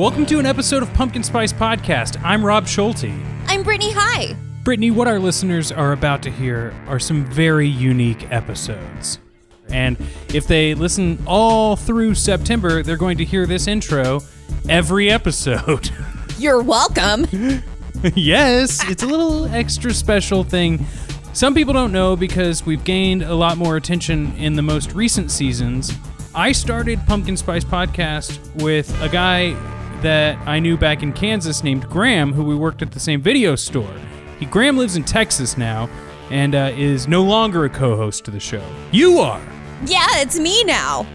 Welcome to an episode of Pumpkin Spice Podcast. I'm Rob Schulte. I'm Brittany High. Brittany, what our listeners are about to hear are some very unique episodes. And if they listen all through September, they're going to hear this intro every episode. You're welcome. Yes, it's a little extra special thing. Some people don't know because we've gained a lot more attention in the most recent seasons. I started Pumpkin Spice Podcast with a guy that I knew back in Kansas named Graham, who we worked at the same video store. Graham lives in Texas now and is no longer a co-host to the show. You are. Yeah, it's me now.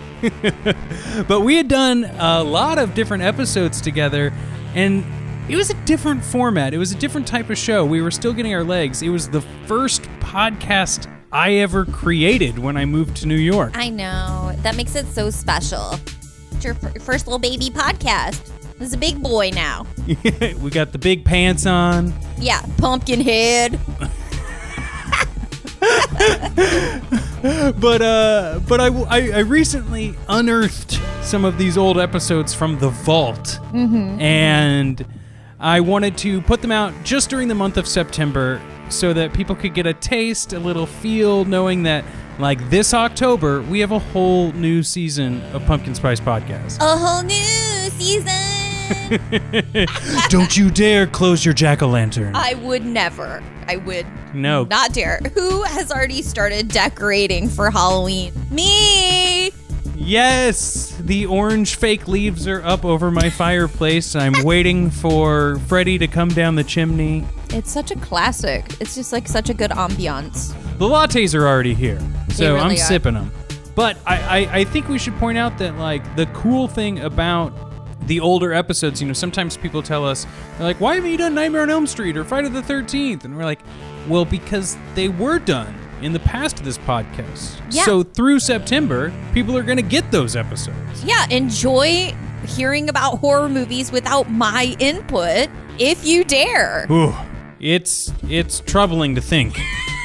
But we had done a lot of different episodes together, and it was a different format. It was a different type of show. We were still getting our legs. It was the first podcast I ever created when I moved to New York. I know. That makes it so special. It's your first little baby podcast. This is a big boy now. We got the big pants on. Yeah, pumpkin head. But I recently unearthed some of these old episodes from the vault. Mm-hmm. And I wanted to put them out just during the month of September so that people could get a taste, a little feel, knowing that like this October, we have a whole new season of Pumpkin Spice Podcast. A whole new season. Don't you dare close your jack-o'-lantern. I would never. I would not dare. Who has already started decorating for Halloween? Me! Yes! The orange fake leaves are up over my fireplace. I'm waiting for Freddy to come down the chimney. It's such a classic. It's just like such a good ambiance. The lattes are already here, so really I'm sipping them. But I think we should point out that like the cool thing about the older episodes, you know, sometimes people tell us, they're like, why haven't you done Nightmare on Elm Street or Friday the 13th? And we're like, well, because they were done in the past of this podcast. Yeah. So through September, people are going to get those episodes. Yeah, enjoy hearing about horror movies without my input, if you dare. Ooh, it's troubling to think,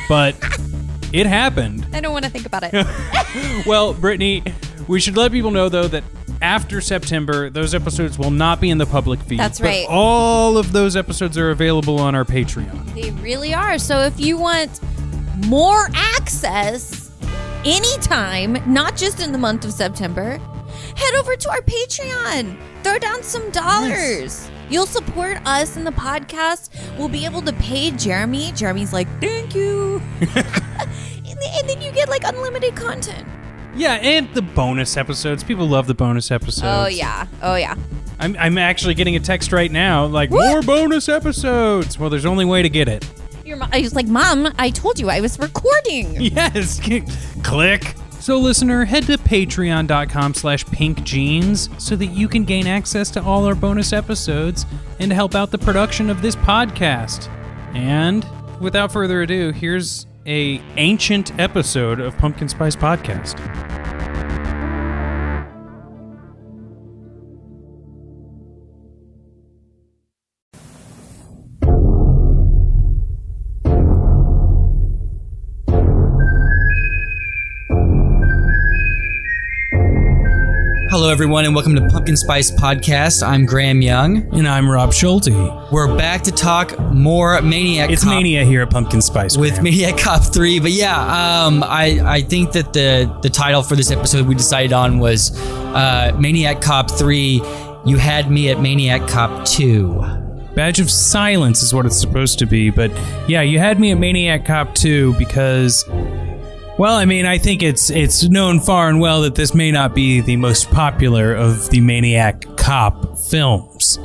but it happened. I don't want to think about it. Well, Brittany, we should let people know, though, that after September, those episodes will not be in the public feed. That's right. But all of those episodes are available on our Patreon. They really are. So if you want more access anytime, not just in the month of September, head over to our Patreon. Throw down some dollars. Yes. You'll support us in the podcast. We'll be able to pay Jeremy. Jeremy's like, thank you. And then you get like unlimited content. Yeah, and the bonus episodes. People love the bonus episodes. Oh, yeah. Oh, yeah. I'm actually getting a text right now, like, what? More bonus episodes. Well, there's only way to get it. I was like, Mom, I told you I was recording. Yes. Click. So, listener, head to patreon.com/pinkjeans so that you can gain access to all our bonus episodes and help out the production of this podcast. And without further ado, here's an ancient episode of Pumpkin Spice Podcast. Hello, everyone, and welcome to Pumpkin Spice Podcast. I'm Graham Young. And I'm Rob Schulte. We're back to talk more Maniac Cop. It's Mania here at Pumpkin Spice. Graham. With Maniac Cop 3. But yeah, I think that the title for this episode we decided on was Maniac Cop 3, You Had Me at Maniac Cop 2. Badge of Silence is what it's supposed to be. But yeah, you had me at Maniac Cop 2 because... Well, I mean, I think it's known far and well that this may not be the most popular of the Maniac Cop films.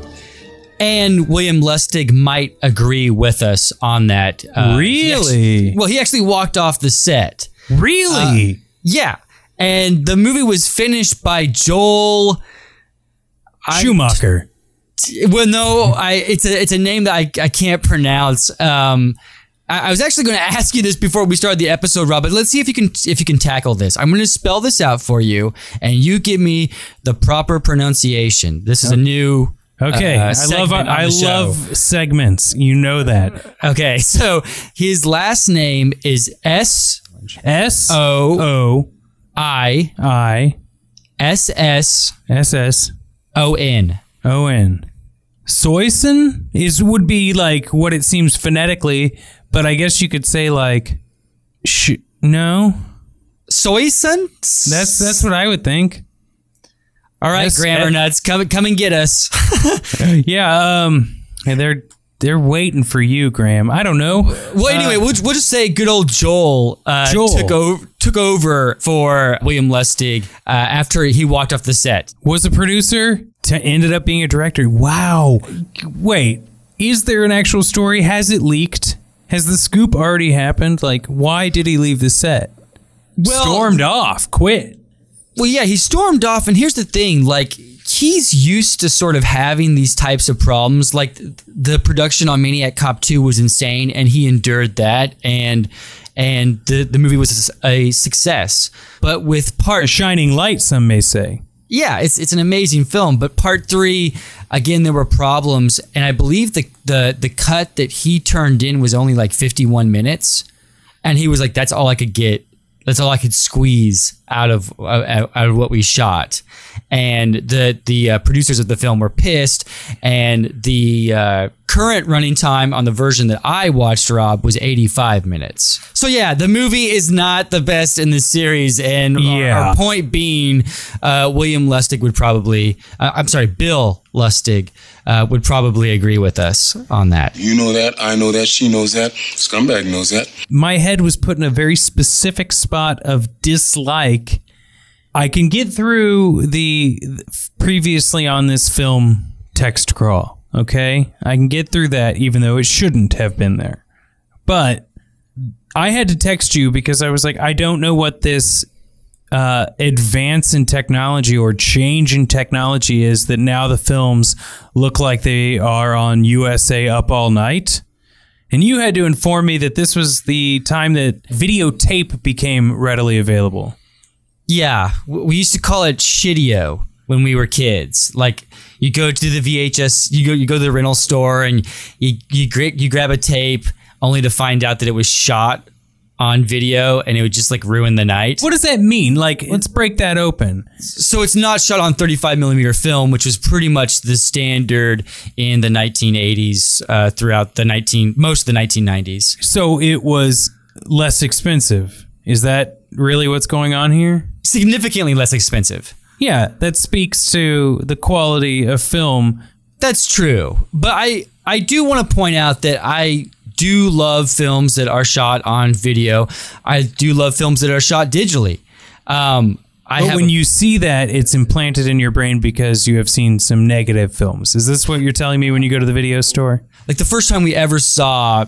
And William Lustig might agree with us on that. Really? He actually walked off the set. Really? Yeah. And the movie was finished by Joel... Schumacher. It's a name that I can't pronounce. I was actually going to ask you this before we started the episode, Rob, but let's see if you can tackle this. I'm going to spell this out for you, and you give me the proper pronunciation. This is a new segment. I love segments. You know that. Okay, so his last name is S-O-I-S-S-O-N. Owen. Soisson would be like what it seems phonetically, but I guess you could say like, no. Soisson? That's what I would think. All right, that's grammar nuts, come and get us. Yeah, and they're waiting for you, Graham. I don't know. Well, anyway, we'll just say good old Joel, took over for William Lustig after he walked off the set. Was a producer to ended up being a director. Wow. Wait, is there an actual story? Has it leaked? Has the scoop already happened? Like, why did he leave the set? Well, stormed off, quit. Well, yeah, he stormed off, and here's the thing, like, he's used to sort of having these types of problems. Like, the production on Maniac Cop 2 was insane, and he endured that, and the movie was a success. But with a shining light, some may say. Yeah, it's an amazing film, but part 3, again, there were problems, and I believe the cut that he turned in was only like 51 minutes, and he was like, that's all I could get. That's all I could squeeze out of what we shot, and the producers of the film were pissed. And the current running time on the version that I watched, Rob, was 85 minutes. So yeah, the movie is not the best in the series, and our point being, William Lustig would probably, I'm sorry, Bill Lustig would probably agree with us on that. You know that, I know that, she knows that, Scumbag knows that. My head was put in a very specific spot of dislike. I can get through the previously on this film text crawl, okay? I can get through that even though it shouldn't have been there. But I had to text you because I was like, I don't know what this advance in technology or change in technology is that now the films look like they are on USA Up All Night. And you had to inform me that this was the time that videotape became readily available. Yeah, we used to call it Shittio when we were kids. Like, you go to the VHS, you go to the rental store, and you grab a tape only to find out that it was shot on video, and it would just like ruin the night. What does that mean? Like, let's break that open. So it's not shot on 35 millimeter film, which was pretty much the standard in the 1980s throughout most of the 1990s. So it was less expensive. Is that really what's going on here? Significantly less expensive. Yeah, that speaks to the quality of film. That's true. But I do want to point out that I do love films that are shot on video. I do love films that are shot digitally. But when you see that, it's implanted in your brain because you have seen some negative films. Is this what you're telling me when you go to the video store? Like, the first time we ever saw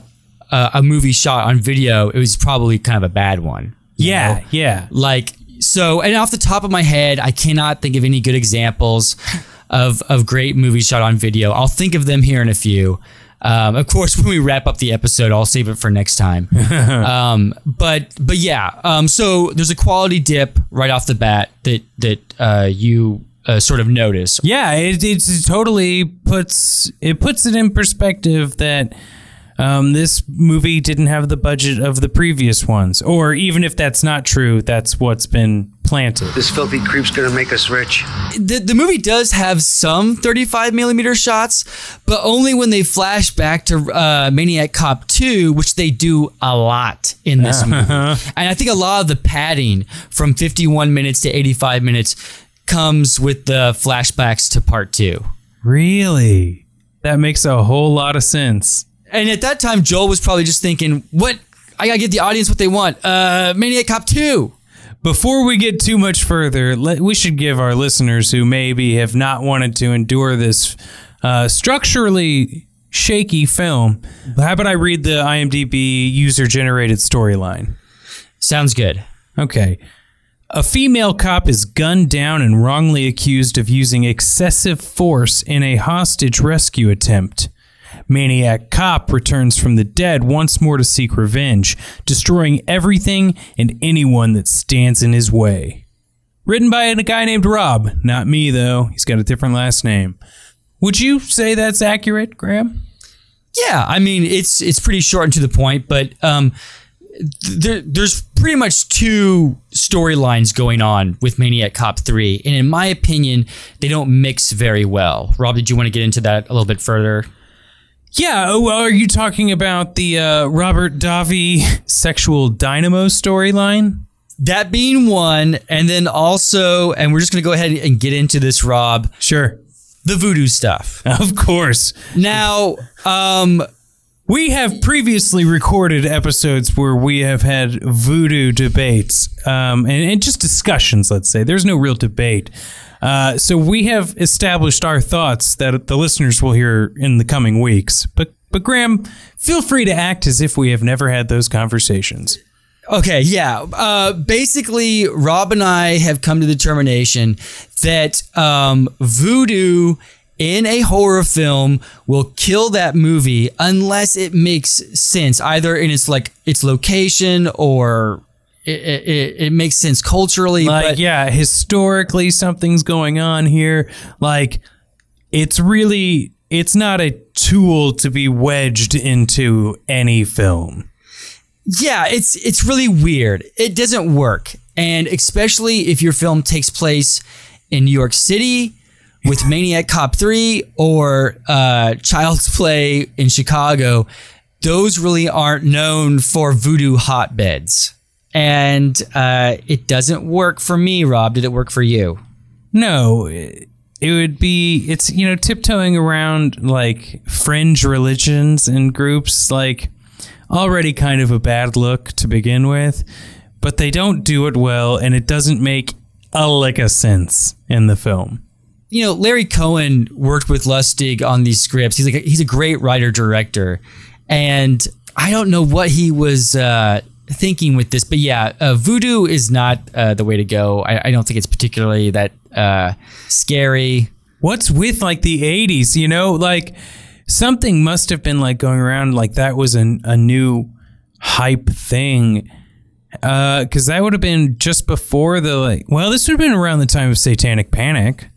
a movie shot on video, it was probably kind of a bad one. Yeah, yeah. Like, so, and off the top of my head, I cannot think of any good examples of great movies shot on video. I'll think of them here in a few. Of course, when we wrap up the episode, I'll save it for next time. But yeah, so there's a quality dip right off the bat that you sort of notice. Yeah, it totally puts it in perspective that this movie didn't have the budget of the previous ones, or even if that's not true, that's what's been planted. This filthy creep's gonna make us rich. The movie does have some 35 millimeter shots, but only when they flash back to Maniac Cop 2, which they do a lot in this movie. And I think a lot of the padding from 51 minutes to 85 minutes comes with the flashbacks to part 2. Really? That makes a whole lot of sense. And at that time, Joel was probably just thinking, what? I gotta get the audience what they want. Maniac Cop 2. Before we get too much further, we should give our listeners who maybe have not wanted to endure this structurally shaky film. How about I read the IMDb user-generated storyline? Sounds good. Okay. A female cop is gunned down and wrongly accused of using excessive force in a hostage rescue attempt. Maniac Cop returns from the dead once more to seek revenge, destroying everything and anyone that stands in his way. Written by a guy named Rob. Not me, though. He's got a different last name. Would you say that's accurate, Graham? Yeah, I mean, it's pretty short and to the point, but there's pretty much two storylines going on with Maniac Cop 3. And in my opinion, they don't mix very well. Rob, did you want to get into that a little bit further? Yeah, well, are you talking about the Robert Davi sexual dynamo storyline? That being one, and then also, and we're just going to go ahead and get into this, Rob. Sure. The voodoo stuff. Of course. Now, we have previously recorded episodes where we have had voodoo debates and just discussions, let's say. There's no real debate. So we have established our thoughts that the listeners will hear in the coming weeks. But Graham, feel free to act as if we have never had those conversations. Okay, yeah. Basically, Rob and I have come to the determination that voodoo in a horror film will kill that movie unless it makes sense, either in its like its location or it makes sense culturally. Like, but yeah, historically something's going on here. Like, it's really, it's not a tool to be wedged into any film. Yeah, it's really weird. It doesn't work. And especially if your film takes place in New York City with Maniac Cop 3 or Child's Play in Chicago, those really aren't known for voodoo hotbeds. And it doesn't work for me, Rob. Did it work for you? No, it would be, it's, you know, tiptoeing around like fringe religions and groups, like already kind of a bad look to begin with, but they don't do it well, and it doesn't make a lick of sense in the film. You know, Larry Cohen worked with Lustig on these scripts. He's a great writer-director, and I don't know what he was thinking with this, but yeah, voodoo is not the way to go. I don't think it's particularly that scary. What's with like the 80s, you know, like something must have been like going around like that was a new hype thing, because that would have been just before the like. Well, this would have been around the time of Satanic Panic,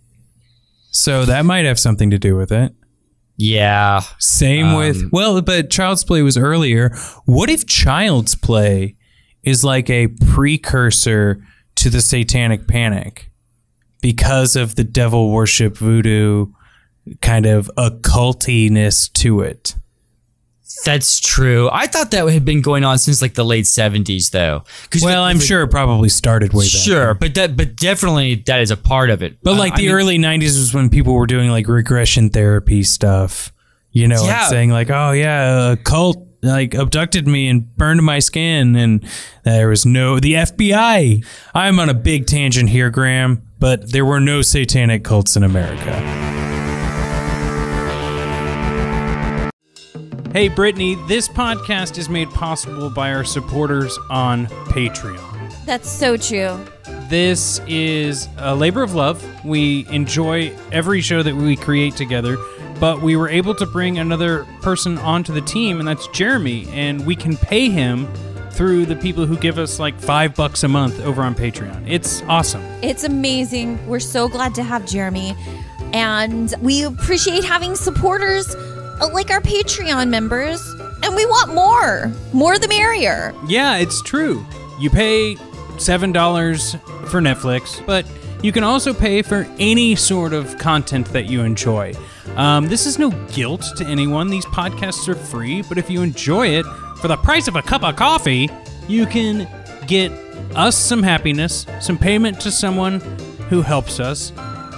so that might have something to do with it. Yeah. Same with, well, but Child's Play was earlier. What if Child's Play is like a precursor to the Satanic Panic because of the devil worship voodoo kind of occultiness to it? That's true. I thought that had been going on since like the late 70s, though. Well, I'm sure it probably started way back. Sure, but definitely that is a part of it. But like the early 90s was when people were doing like regression therapy stuff, you know, yeah, and saying like, oh yeah, a cult like abducted me and burned my skin, and there was no, the FBI. I'm on a big tangent here, Graham, but there were no satanic cults in America. Hey, Brittany, this podcast is made possible by our supporters on Patreon. That's so true. This is a labor of love. We enjoy every show that we create together, but we were able to bring another person onto the team, and that's Jeremy, and we can pay him through the people who give us like $5 a month over on Patreon. It's awesome. It's amazing. We're so glad to have Jeremy, and we appreciate having supporters like our Patreon members, and we want more. More the merrier. Yeah, it's true. You pay $7 for Netflix, but you can also pay for any sort of content that you enjoy. This is no guilt to anyone. These podcasts are free, but if you enjoy it, for the price of a cup of coffee, you can get us some happiness, some payment to someone who helps us,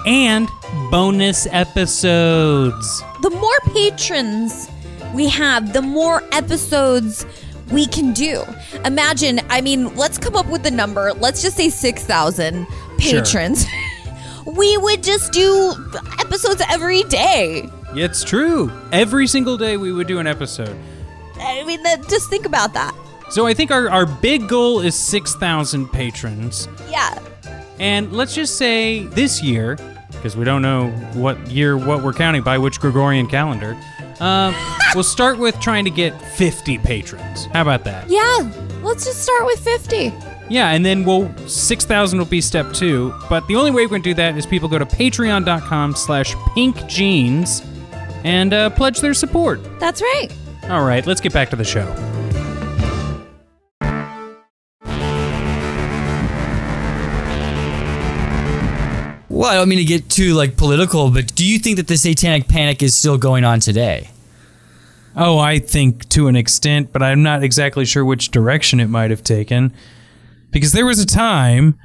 and bonus episodes. The more patrons we have, the more episodes we can do. Imagine, I mean, let's come up with a number. Let's just say 6,000 patrons. Sure. We would just do episodes every day. It's true. Every single day we would do an episode. I mean, just think about that. So I think our big goal is 6,000 patrons. Yeah. And let's just say this year, because we don't know what we're counting by, which Gregorian calendar. We'll start with trying to get 50 patrons. How about that? Yeah, let's just start with 50. Yeah, and then 6,000 will be step two. But the only way we're going to do that is people go to patreon.com/pinkjeans and pledge their support. That's right. All right, let's get back to the show. Well, I don't mean to get too like political, but do you think that the Satanic Panic is still going on today? Oh, I think to an extent, but I'm not exactly sure which direction it might have taken. Because there was a time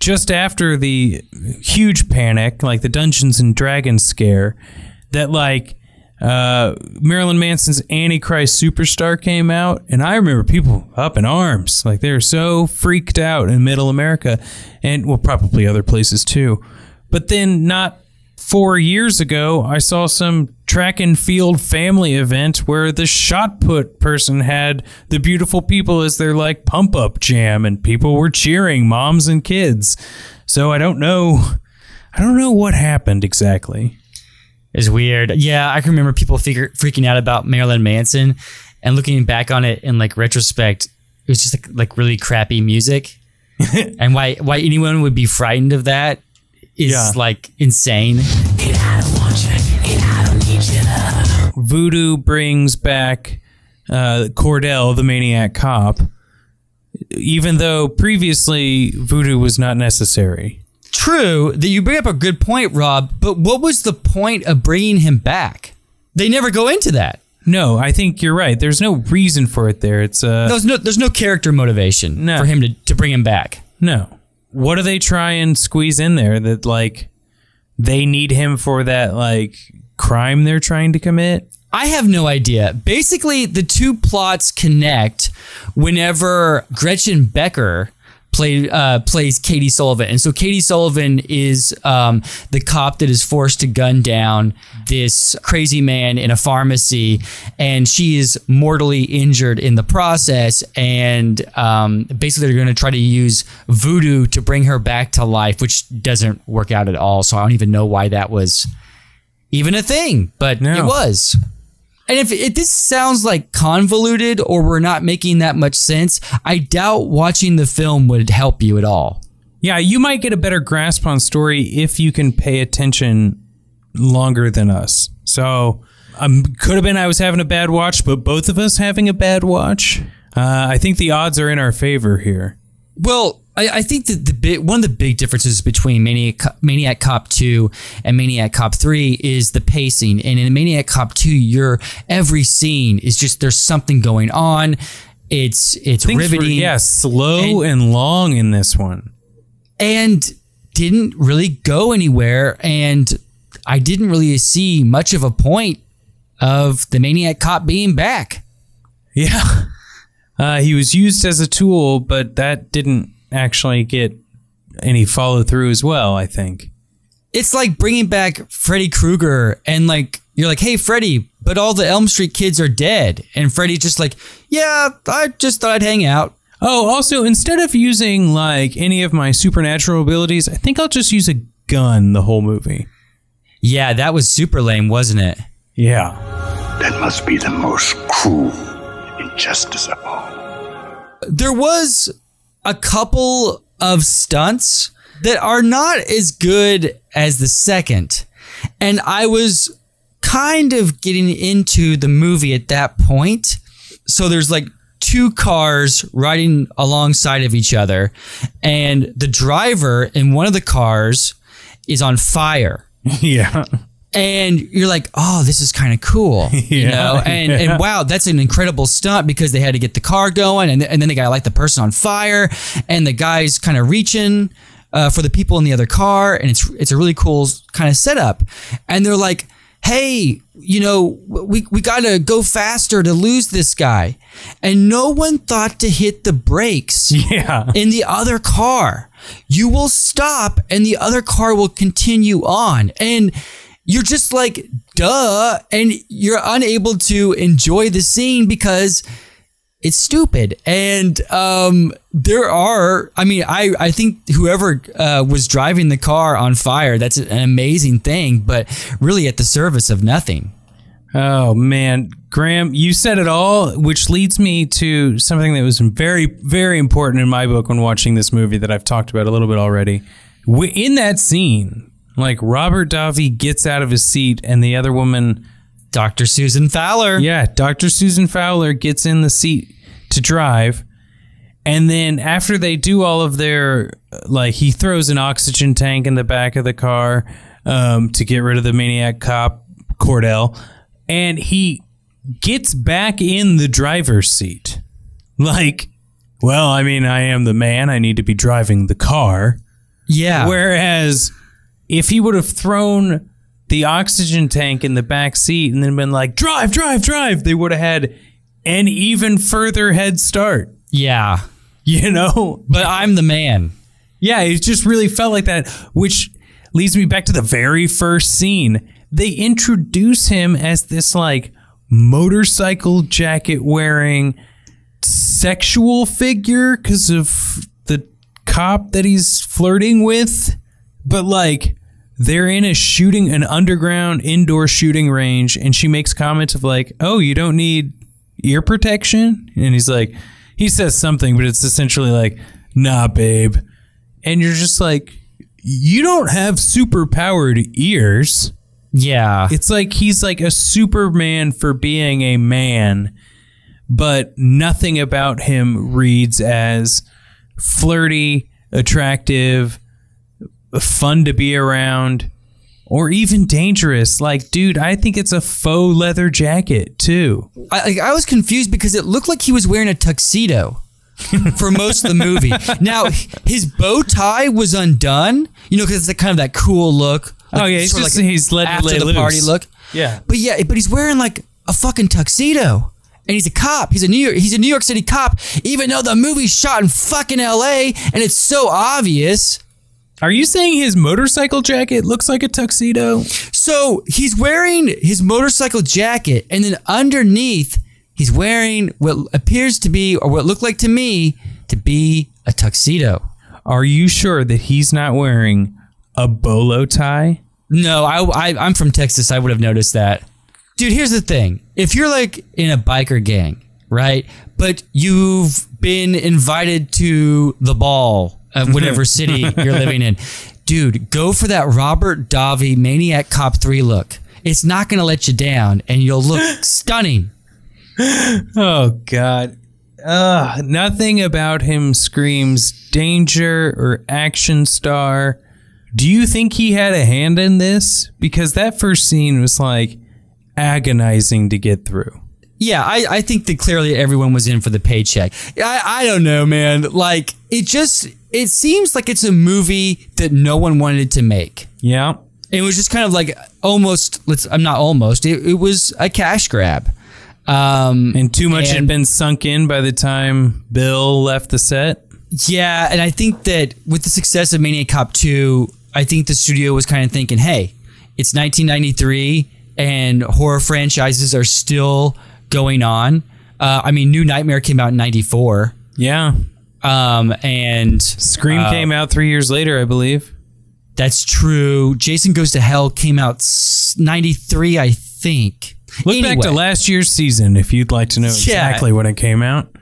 just after the huge panic, like the Dungeons and Dragons scare, that like Marilyn Manson's Antichrist Superstar came out, and I remember people up in arms. Like they were so freaked out in middle America, and well, probably other places too. But then not 4 years ago, I saw some track and field family event where the shot put person had the beautiful people as their like pump up jam, and people were cheering, moms and kids. So I don't know what happened exactly. It's weird. Yeah, I can remember people freaking out about Marilyn Manson, and looking back on it in like retrospect, it was just like really crappy music, and why anyone would be frightened of that is like insane. And I don't want you, and I don't need you. Voodoo brings back Cordell, the Maniac Cop, even though previously voodoo was not necessary. True, that you bring up a good point, Rob, but what was the point of bringing him back? They never go into that. No, I think you're right. There's no reason for it there. It's there's no character motivation for him to bring him back. No. What do they try and squeeze in there that like they need him for that like crime they're trying to commit? I have no idea. Basically, the two plots connect whenever Gretchen Becker plays Katie Sullivan. And so Katie Sullivan is the cop that is forced to gun down this crazy man in a pharmacy, and she is mortally injured in the process, and basically they're going to try to use voodoo to bring her back to life, which doesn't work out at all. So I don't even know why that was even a thing, but it was. And if this sounds like convoluted or we're not making that much sense, I doubt watching the film would help you at all. Yeah, you might get a better grasp on story if you can pay attention longer than us. So could have been I was having a bad watch, but both of us having a bad watch. I think the odds are in our favor here. Well, I think that one of the big differences between Maniac Cop 2 and Maniac Cop 3 is the pacing. And in Maniac Cop 2, every scene is just there's something going on. It's riveting. Slow and long in this one. And didn't really go anywhere. And I didn't really see much of a point of the Maniac Cop being back. Yeah. He was used as a tool, but that didn't actually get any follow through as well, I think. It's like bringing back Freddy Krueger and like, you're like, hey, Freddy, but all the Elm Street kids are dead. And Freddy's just like, yeah, I just thought I'd hang out. Oh, also, instead of using like any of my supernatural abilities, I think I'll just use a gun the whole movie. Yeah, that was super lame, wasn't it? Yeah. That must be the most cruel injustice of all. There was a couple of stunts that are not as good as the second. And I was kind of getting into the movie at that point. So there's like two cars riding alongside of each other, and the driver in one of the cars is on fire. Yeah. And you're like, oh, this is kind of cool, you know? And wow, that's an incredible stunt because they had to get the car going, and then they got to light the person on fire, and the guy's kind of reaching for the people in the other car, and it's a really cool kind of setup. And they're like, hey, you know, we got to go faster to lose this guy. And no one thought to hit the brakes in the other car. You will stop, and the other car will continue on. And you're just like, duh, and you're unable to enjoy the scene because it's stupid. And I think whoever was driving the car on fire, that's an amazing thing, but really at the service of nothing. Oh, man. Graham, you said it all, which leads me to something that was very, very important in my book when watching this movie that I've talked about a little bit already. In that scene, like Robert Davi gets out of his seat, and the other woman, Dr. Susan Fowler. Yeah, Dr. Susan Fowler gets in the seat to drive, And then after they do all of their, like, he throws an oxygen tank in the back of the car to get rid of the maniac cop, Cordell. And he gets back in the driver's seat. Like, well, I mean, I am the man. I need to be driving the car. Yeah. Whereas if he would have thrown the oxygen tank in the back seat and then been like, drive, drive, drive, they would have had an even further head start. Yeah. You know? But I'm the man. Yeah, it just really felt like that, which leads me back to the very first scene. They introduce him as this, like, motorcycle jacket-wearing sexual figure because of the cop that he's flirting with. But, like, they're in an underground indoor shooting range, and she makes comments of, like, oh, you don't need ear protection? And he's like... He says something, but it's essentially like, nah, babe. And you're just like, you don't have superpowered ears. Yeah. It's like he's like a Superman for being a man, but nothing about him reads as flirty, attractive, fun to be around, or even dangerous. Like, dude, I think it's a faux leather jacket, too. I was confused because it looked like he was wearing a tuxedo for most of the movie. Now, his bow tie was undone, you know, because it's like kind of that cool look. Like, oh, yeah, he's just like he's letting after the party look. Yeah, but he's wearing, like, a fucking tuxedo. And he's a cop. He's a New York City cop, even though the movie's shot in fucking L.A. and it's so obvious. Are you saying his motorcycle jacket looks like a tuxedo? So he's wearing his motorcycle jacket, and then underneath, he's wearing what appears to be, or what looked like to me, to be a tuxedo. Are you sure that he's not wearing a bolo tie? No, I'm from Texas. I would have noticed that. Dude, here's the thing. If you're like in a biker gang, right, but you've been invited to the ball of whatever city you're living in. Dude, go for that Robert Davi Maniac Cop 3 look. It's not going to let you down, and you'll look stunning. Oh, God. Nothing about him screams danger or action star. Do you think he had a hand in this? Because that first scene was, like, agonizing to get through. Yeah, I think that clearly everyone was in for the paycheck. I don't know, man. Like, it just... It seems like it's a movie that no one wanted to make. Yeah. It was just kind of like almost, it was a cash grab. And too much had been sunk in by the time Bill left the set. Yeah. And I think that with the success of Maniac Cop 2, I think the studio was kind of thinking, hey, it's 1993 and horror franchises are still going on. I mean, New Nightmare came out in 94. Yeah. And Scream came out 3 years later, I believe. That's true. Jason Goes to Hell came out 93, I think. Look back to last year's season if you'd like to know exactly when it came out.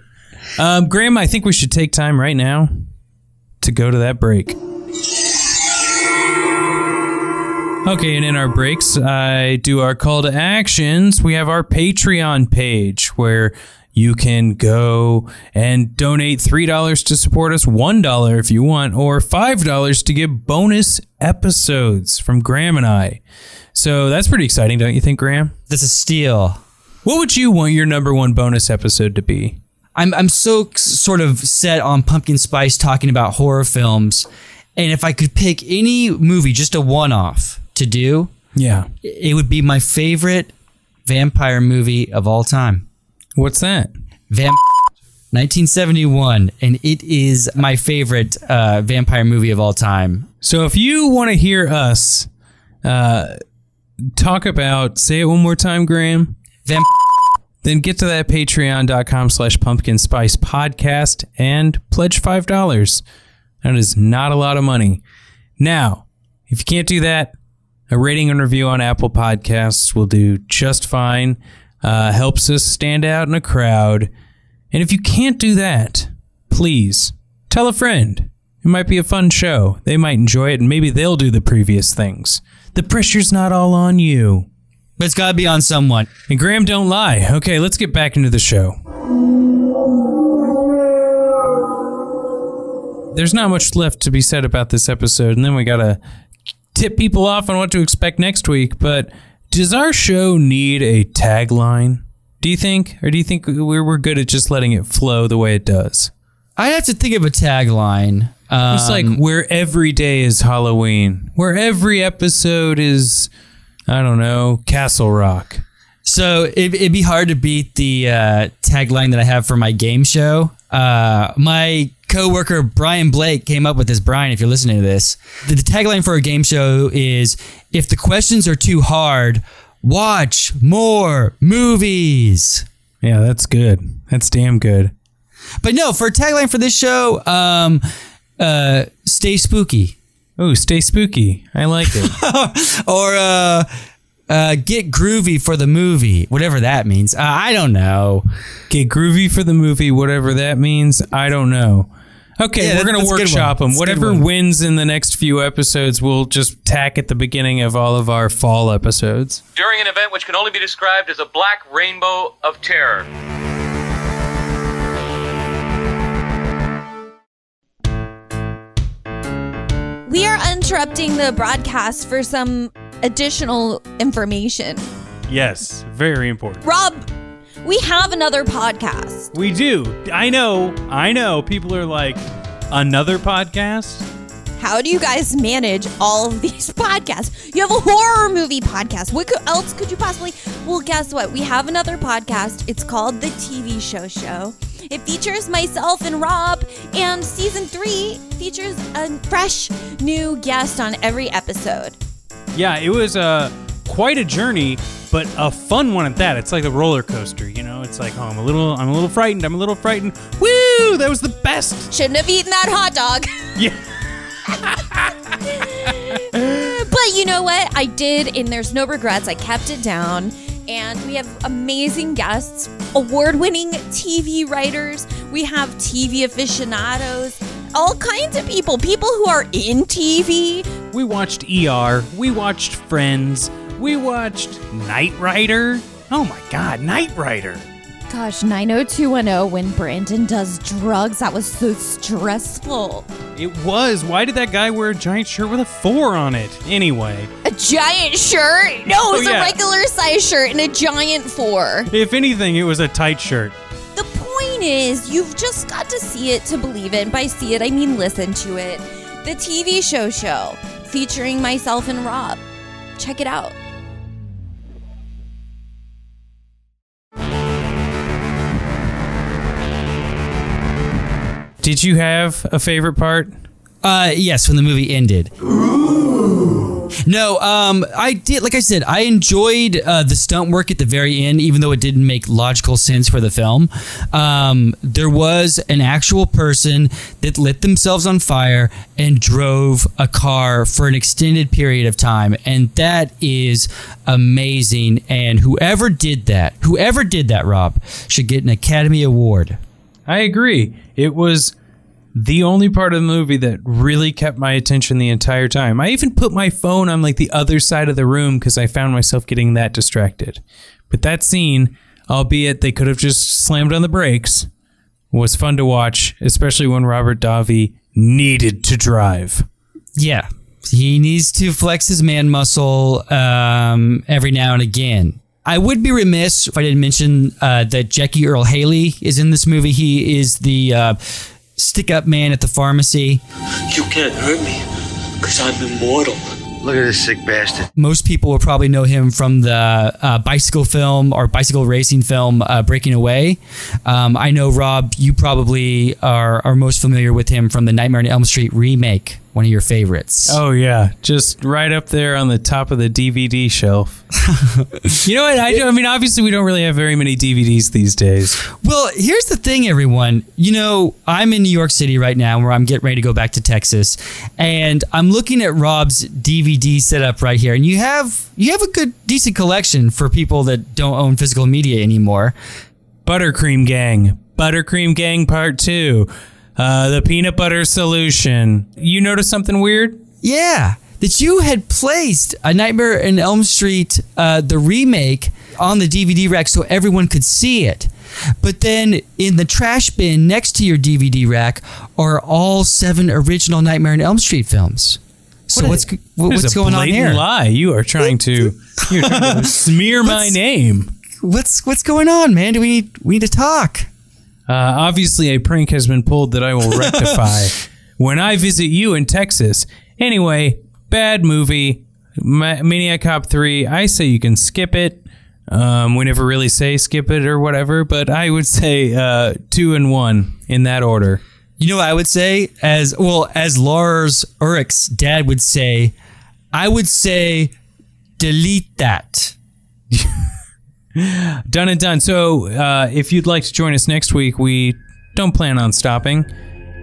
Graham, I think we should take time right now to go to that break. Okay, and in our breaks, I do our call to actions. We have our Patreon page where... You can go and donate $3 to support us, $1 if you want, or $5 to get bonus episodes from Graham and I. So that's pretty exciting, don't you think, Graham? That's a steal. What would you want your #1 bonus episode to be? I'm so sort of set on Pumpkin Spice talking about horror films, and if I could pick any movie, just a one-off to do, it would be my favorite vampire movie of all time. What's that? Vampire, 1971, and it is my favorite vampire movie of all time. So if you want to hear us talk about, say it one more time, Graham. Vampire. Then get to that patreon.com/pumpkinspicepodcast and pledge $5. That is not a lot of money. Now, if you can't do that, a rating and review on Apple Podcasts will do just fine. Helps us stand out in a crowd. And if you can't do that, please tell a friend. It might be a fun show. They might enjoy it, and maybe they'll do the previous things. The pressure's not all on you. But it's gotta be on someone. And Graham, don't lie. Okay, let's get back into the show. there's not much left to be said about this episode, and then we gotta tip people off on what to expect next week. But does our show need a tagline, do you think? Or do you think we're good at just letting it flow the way it does? I have to think of a tagline. It's like where every day is Halloween, where every episode is, I don't know, Castle Rock. So it'd be hard to beat the tagline that I have for my game show. My coworker Brian Blake came up with this. Brian, if you're listening to this, the tagline for a game show is, if the questions are too hard, watch more movies. Yeah, that's good. That's damn good. But no, for a tagline for this show, stay spooky. Oh, stay spooky. I like it. Or get groovy for the movie, whatever that means. I don't know. Get groovy for the movie, whatever that means. I don't know. Okay, yeah, we're going to workshop them. Whatever wins in the next few episodes, we'll just tack at the beginning of all of our fall episodes. During an event which can only be described as a black rainbow of terror. We are interrupting the broadcast for some additional information. Yes, very important. Rob, we have another podcast. We do. I know. People are like, another podcast? How do you guys manage all of these podcasts? You have a horror movie podcast. What else could you possibly? Well, guess what? We have another podcast. It's called The TV Show Show. It features myself and Rob, and season 3 features a fresh new guest on every episode. Yeah, it was quite a journey, but a fun one at that. It's like a roller coaster, you know? It's like, oh, I'm a little frightened. Woo! That was the best. Shouldn't have eaten that hot dog. Yeah. But you know what? I did, and there's no regrets. I kept it down. And we have amazing guests, award-winning TV writers. We have TV aficionados, all kinds of people who are in TV. We watched ER. We watched Friends. We watched Knight Rider. Oh, my God, Knight Rider. Gosh, 90210, when Brandon does drugs, that was so stressful. It was. Why did that guy wear a giant shirt with a 4 on it? Anyway. A giant shirt? No, it was a regular size shirt and a giant 4. If anything, it was a tight shirt. The point is, you've just got to see it to believe it. And by see it, I mean listen to it. The TV show featuring myself and Rob. Check it out. Did you have a favorite part? Yes, when the movie ended. Ooh. No, I did. Like I said, I enjoyed the stunt work at the very end, even though it didn't make logical sense for the film. There was an actual person that lit themselves on fire and drove a car for an extended period of time, and that is amazing. And whoever did that, Rob, should get an Academy Award. I agree. It was the only part of the movie that really kept my attention the entire time. I even put my phone on like the other side of the room because I found myself getting that distracted. But that scene, albeit they could have just slammed on the brakes, was fun to watch, especially when Robert Davi needed to drive. Yeah, he needs to flex his man muscle every now and again. I would be remiss if I didn't mention that Jackie Earl Haley is in this movie. He is the stick-up man at the pharmacy. You can't hurt me because I'm immortal. Look at this sick bastard. Most people will probably know him from the bicycle racing film, Breaking Away. I know, Rob, you probably are most familiar with him from the Nightmare on Elm Street remake, one of your favorites. Oh, yeah. Just right up there on the top of the DVD shelf. You know what? I mean, obviously, we don't really have very many DVDs these days. Well, here's the thing, everyone. You know, I'm in New York City right now where I'm getting ready to go back to Texas. And I'm looking at Rob's DVD setup right here. And you have a good, decent collection for people that don't own physical media anymore. Buttercream Gang. Buttercream Gang Part 2. The peanut butter solution. You noticed something weird? Yeah, that you had placed A Nightmare in Elm Street, the remake, on the DVD rack so everyone could see it. But then in the trash bin next to your DVD rack are all 7 original Nightmare on Elm Street films. So what's going on here? Lie. You are trying to smear my name. What's going on, man? Do we need to talk? Obviously, a prank has been pulled that I will rectify when I visit you in Texas. Anyway, bad movie, Maniac Cop 3. I say you can skip it. We never really say skip it or whatever, but I would say 2 and 1 in that order. You know what I would say? As Lars Ulrich's dad would say, I would say, delete that. Done and done. So if you'd like to join us next week, we don't plan on stopping.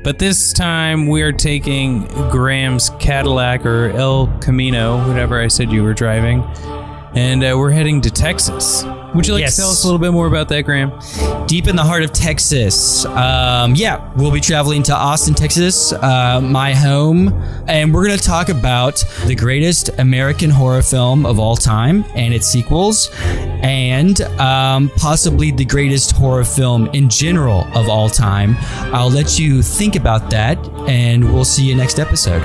But this time we are taking Graham's Cadillac or El Camino, whatever I said you were driving. And we're heading to Texas. Would you like to tell us a little bit more about that, Graham? Deep in the heart of Texas. We'll be traveling to Austin, Texas, my home. And we're going to talk about the greatest American horror film of all time and its sequels. And possibly the greatest horror film in general of all time. I'll let you think about that, and we'll see you next episode.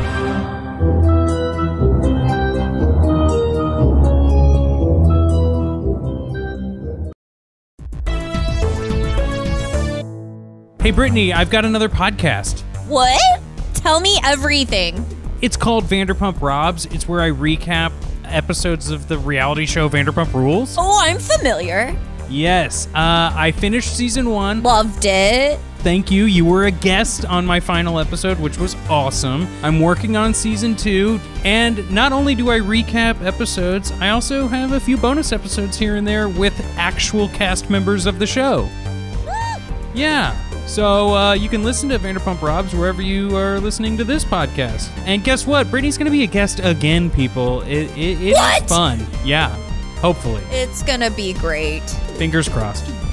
Hey, Brittany, I've got another podcast. What? Tell me everything. It's called Vanderpump Robs. It's where I recap episodes of the reality show Vanderpump Rules. Oh, I'm familiar. Yes. I finished season 1. Loved it. Thank you. You were a guest on my final episode, which was awesome. I'm working on season 2. And not only do I recap episodes, I also have a few bonus episodes here and there with actual cast members of the show. Yeah. So you can listen to Vanderpump Robs wherever you are listening to this podcast. And guess what? Brittany's going to be a guest again, people. It's fun. Yeah. Hopefully. It's going to be great. Fingers crossed.